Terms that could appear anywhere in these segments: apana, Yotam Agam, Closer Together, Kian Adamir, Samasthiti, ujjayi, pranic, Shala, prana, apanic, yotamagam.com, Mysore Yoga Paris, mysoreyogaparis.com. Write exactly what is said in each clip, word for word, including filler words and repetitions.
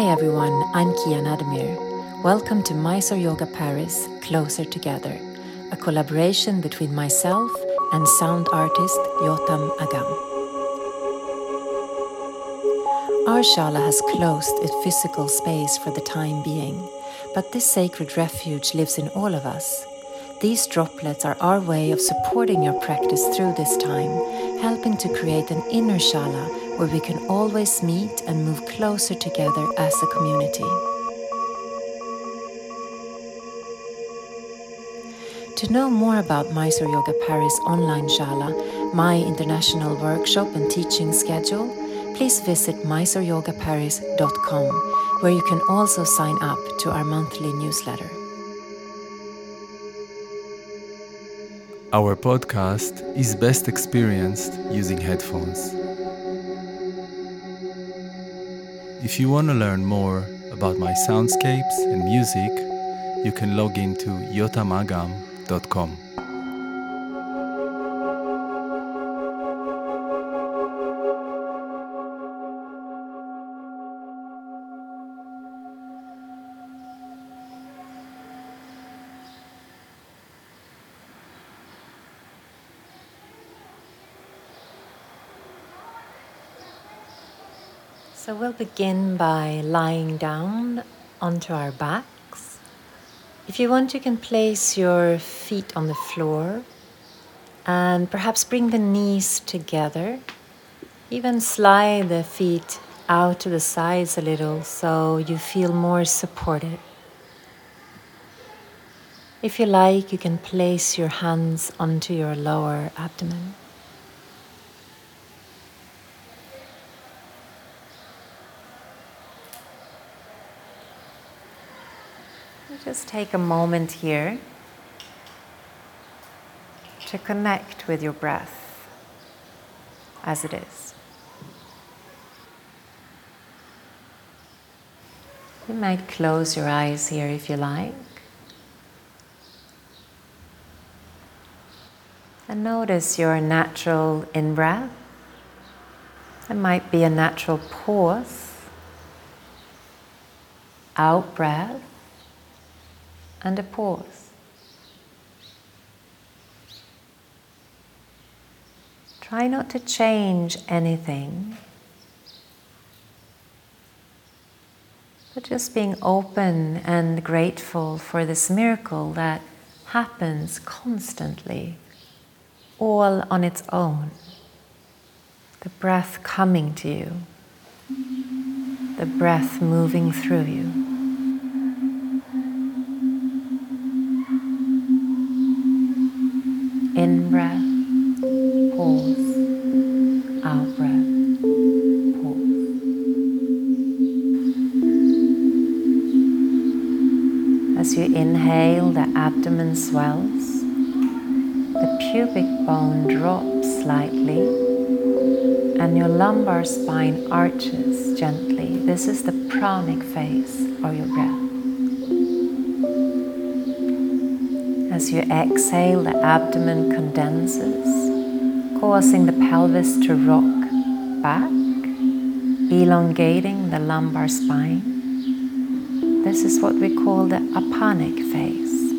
Hi everyone, I'm Kian Adamir. Welcome to Mysore Yoga Paris, Closer Together, a collaboration between myself and sound artist Yotam Agam. Our Shala has closed its physical space for the time being, but this sacred refuge lives in all of us. These droplets are our way of supporting your practice through this time, helping to create an inner Shala where we can always meet and move closer together as a community. To know more about Mysore Yoga Paris online Shala, my international workshop and teaching schedule, please visit mysore yoga paris dot com, where you can also sign up to our monthly newsletter. Our podcast is best experienced using headphones. If you want to learn more about my soundscapes and music, you can log in to yotam agam dot com. So we'll begin by lying down onto our backs. If you want, you can place your feet on the floor and perhaps bring the knees together. Even slide the feet out to the sides a little so you feel more supported. If you like, you can place your hands onto your lower abdomen. Just take a moment here to connect with your breath as it is. You might close your eyes here if you like. And notice your natural in-breath. There might be a natural pause, out-breath, and a pause. Try not to change anything, but just being open and grateful for this miracle that happens constantly, all on its own. The breath coming to you, the breath moving through you. In-breath, pause, out-breath, pause. As you inhale, the abdomen swells, the pubic bone drops slightly, and your lumbar spine arches gently. This is the pranic phase of your breath. As you exhale, the abdomen condenses, causing the pelvis to rock back, elongating the lumbar spine. This is what we call the apanic phase.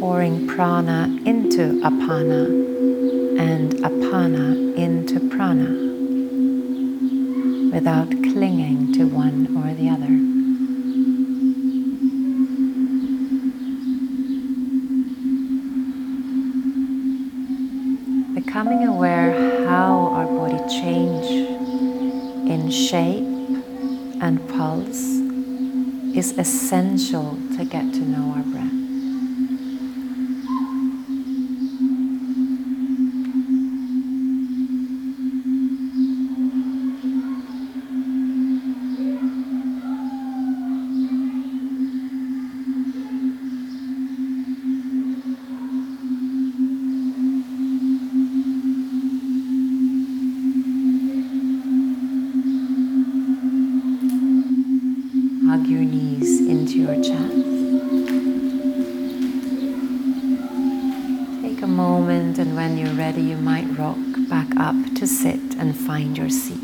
Pouring prana into apana and apana into prana, without clinging to one or the other. Becoming aware how our body change in shape and pulse is essential to get to know our breath. To sit and find your seat.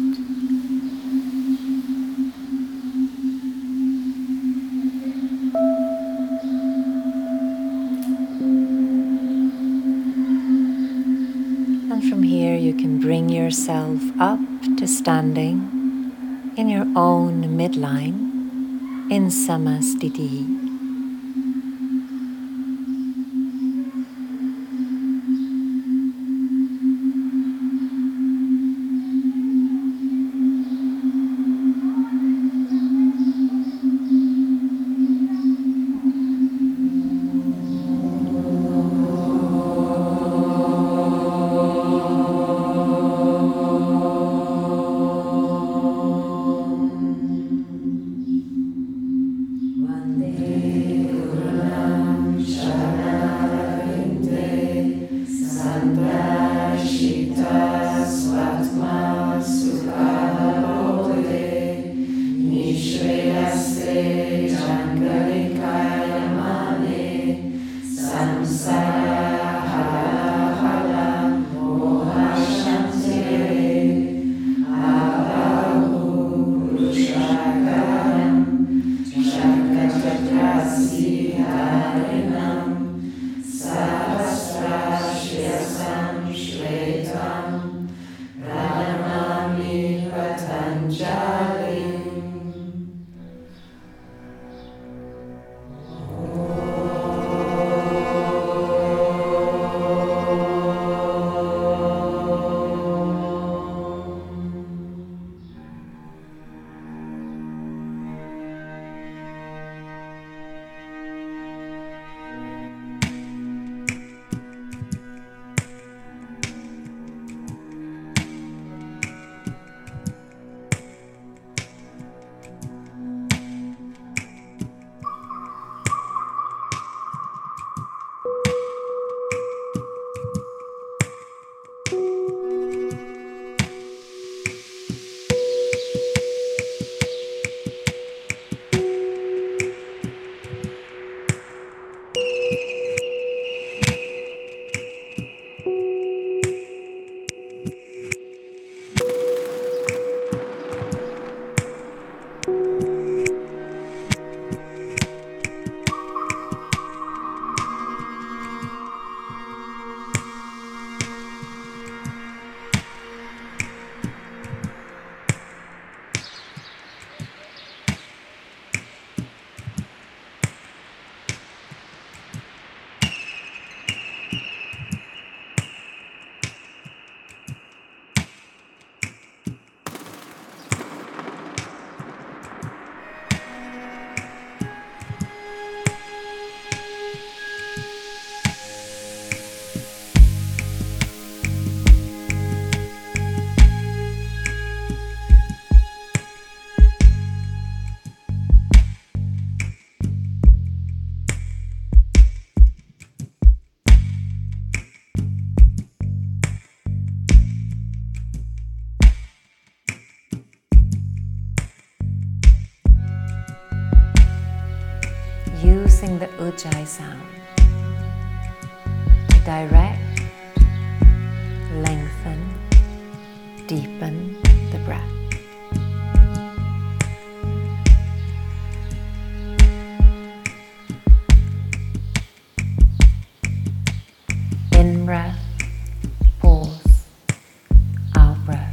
can bring yourself up to standing in your own midline in Samasthiti. Using the ujjayi sound to direct, lengthen, deepen the breath. In-breath, pause, out-breath.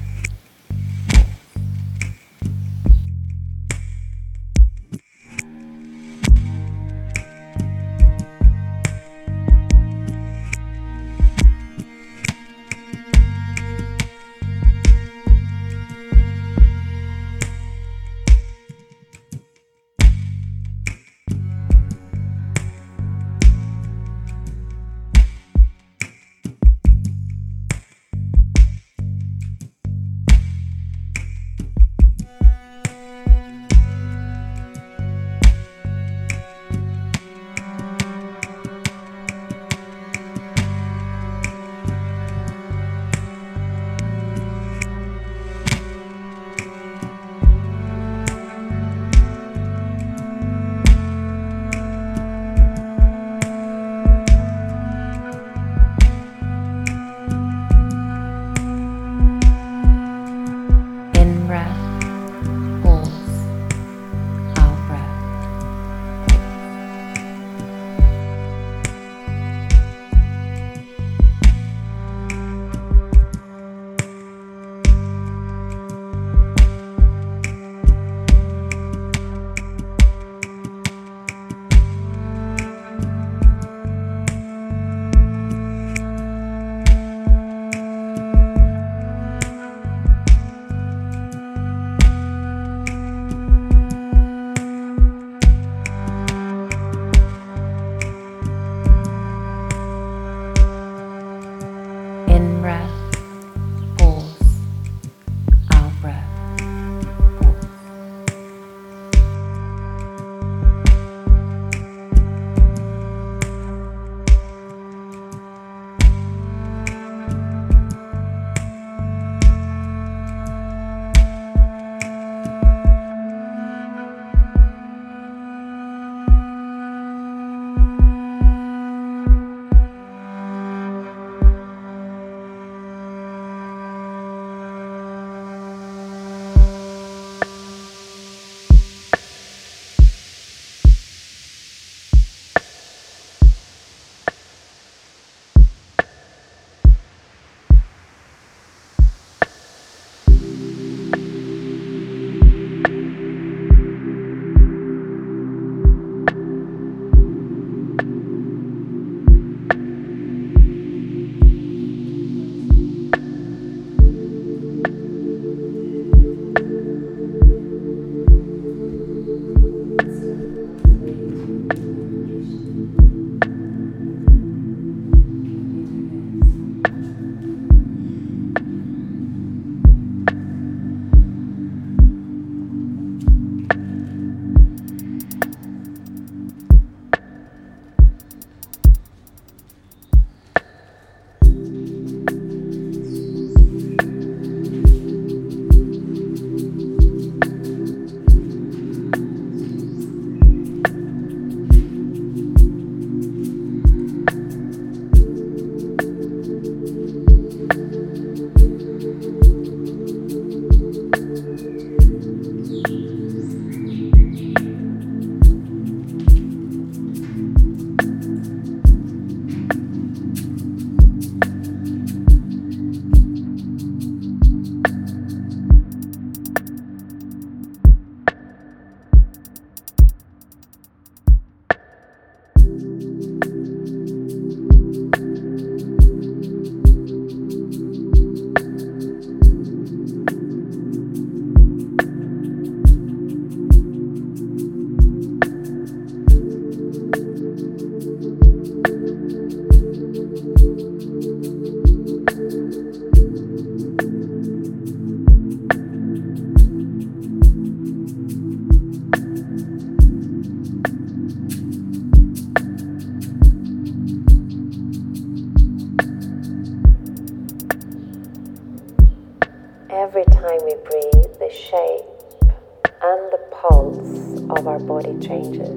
Every time we breathe, the shape and the pulse of our body changes.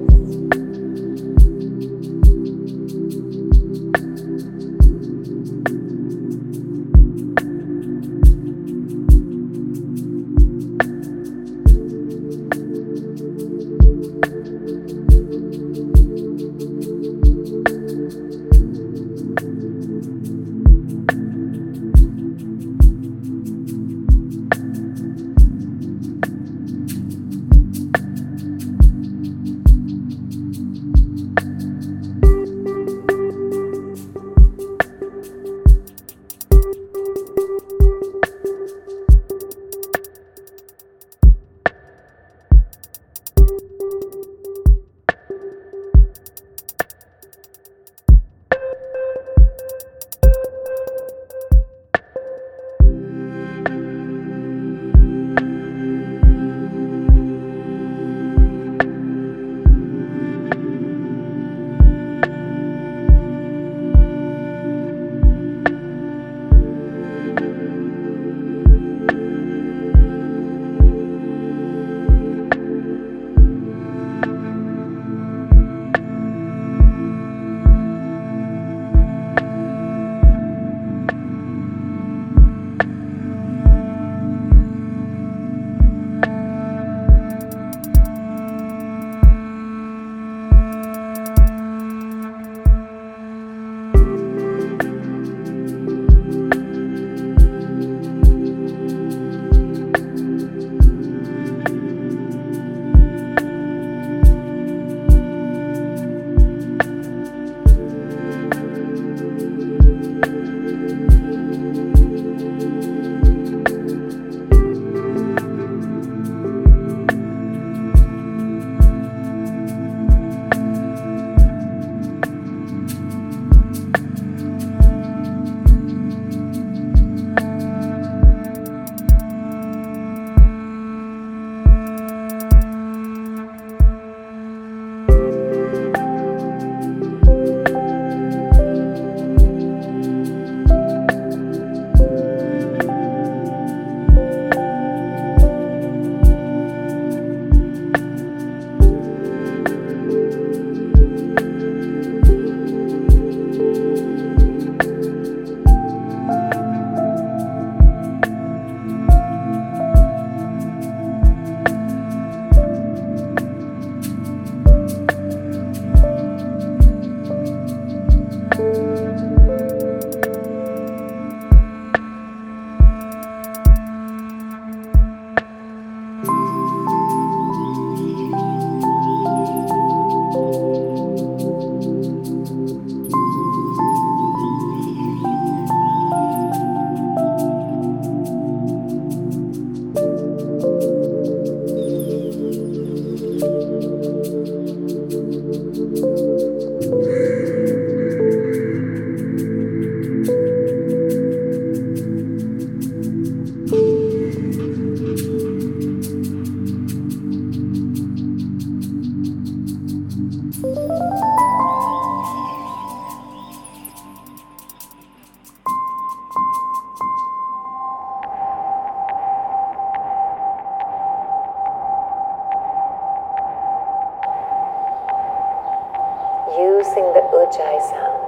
Using the ujjayi sound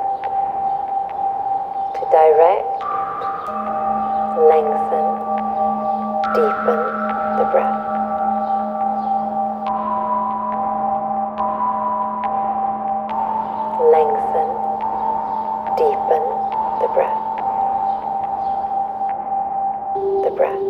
to direct, lengthen, deepen the breath. Lengthen, deepen the breath. The breath.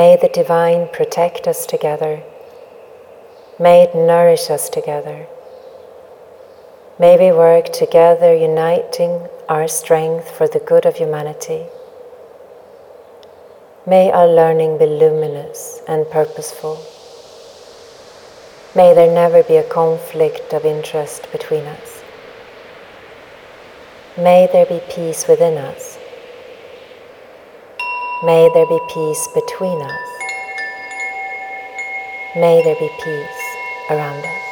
May the divine protect us together. May it nourish us together. May we work together, uniting our strength for the good of humanity. May our learning be luminous and purposeful. May there never be a conflict of interest between us. May there be peace within us. May there be peace between us. May there be peace around us.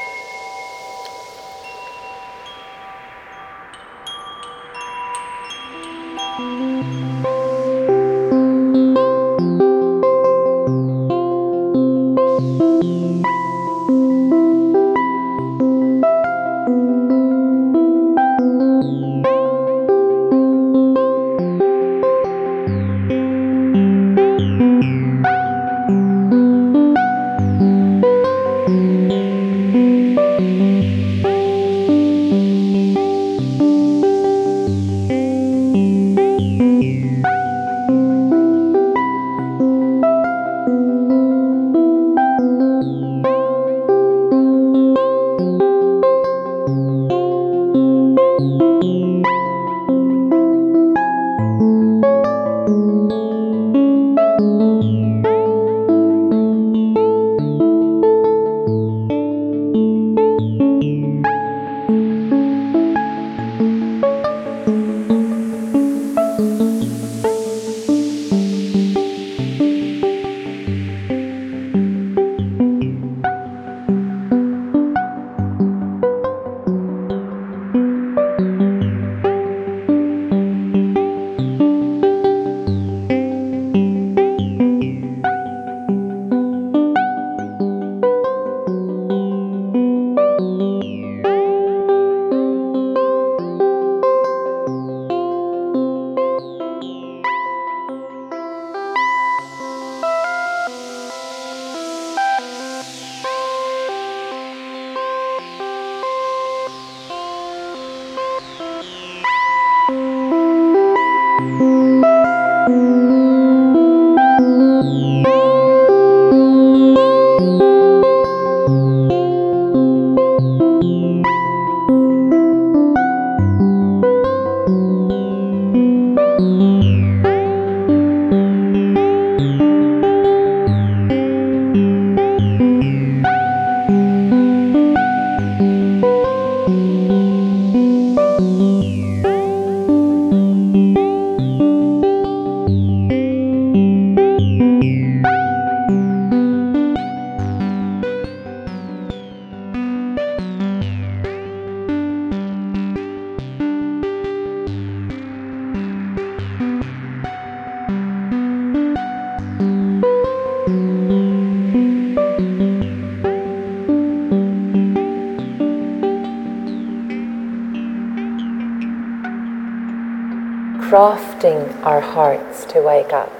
Crafting our hearts to wake up.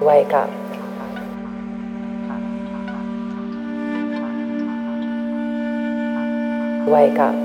Wake up. Wake up.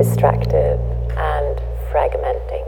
Distractive and fragmenting.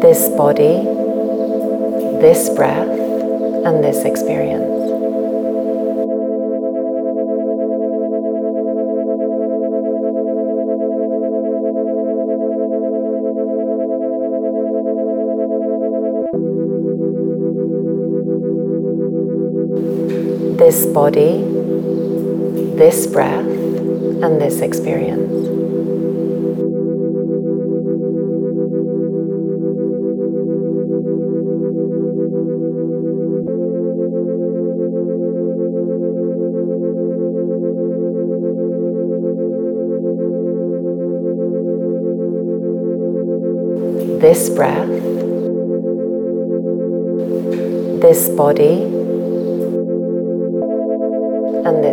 This body, this breath, and this experience. This body, this breath, and this experience. This breath, this body, and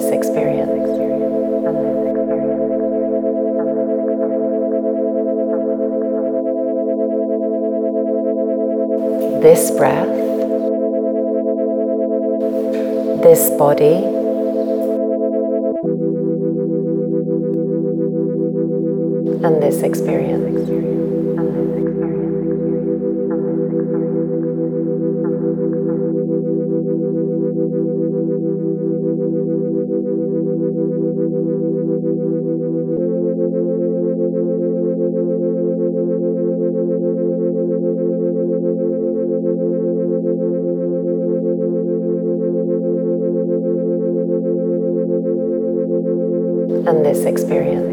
this experience. This breath, this body, and this experience. And this experience.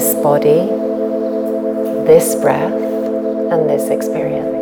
this body, this breath, and this experience.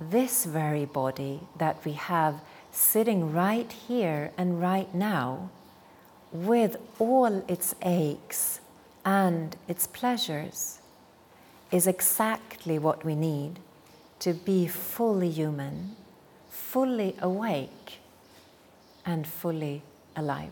this very body that we have sitting right here and right now, with all its aches and its pleasures, is exactly what we need to be fully human, fully awake, and fully alive.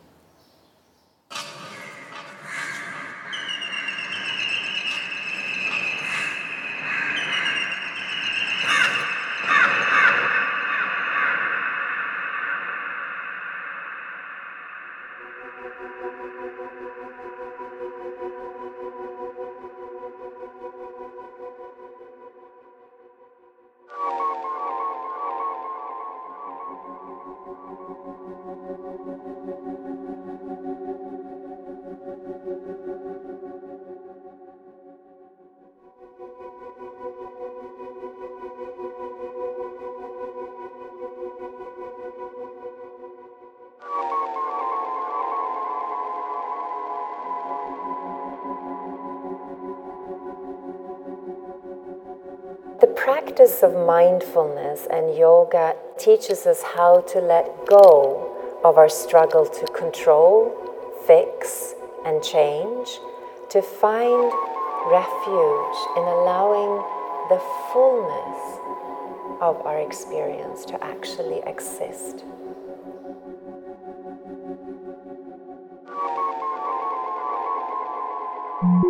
The practice of mindfulness and yoga teaches us how to let go of our struggle to control, fix, and change, to find refuge in allowing the fullness of our experience to actually exist. Thank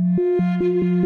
you.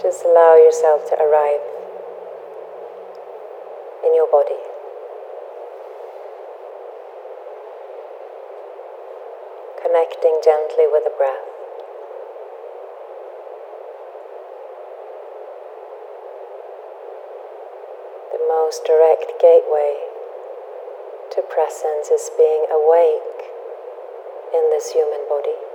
Just allow yourself to arrive in your body. Connecting gently with the breath. The most direct gateway to presence is being awake in this human body.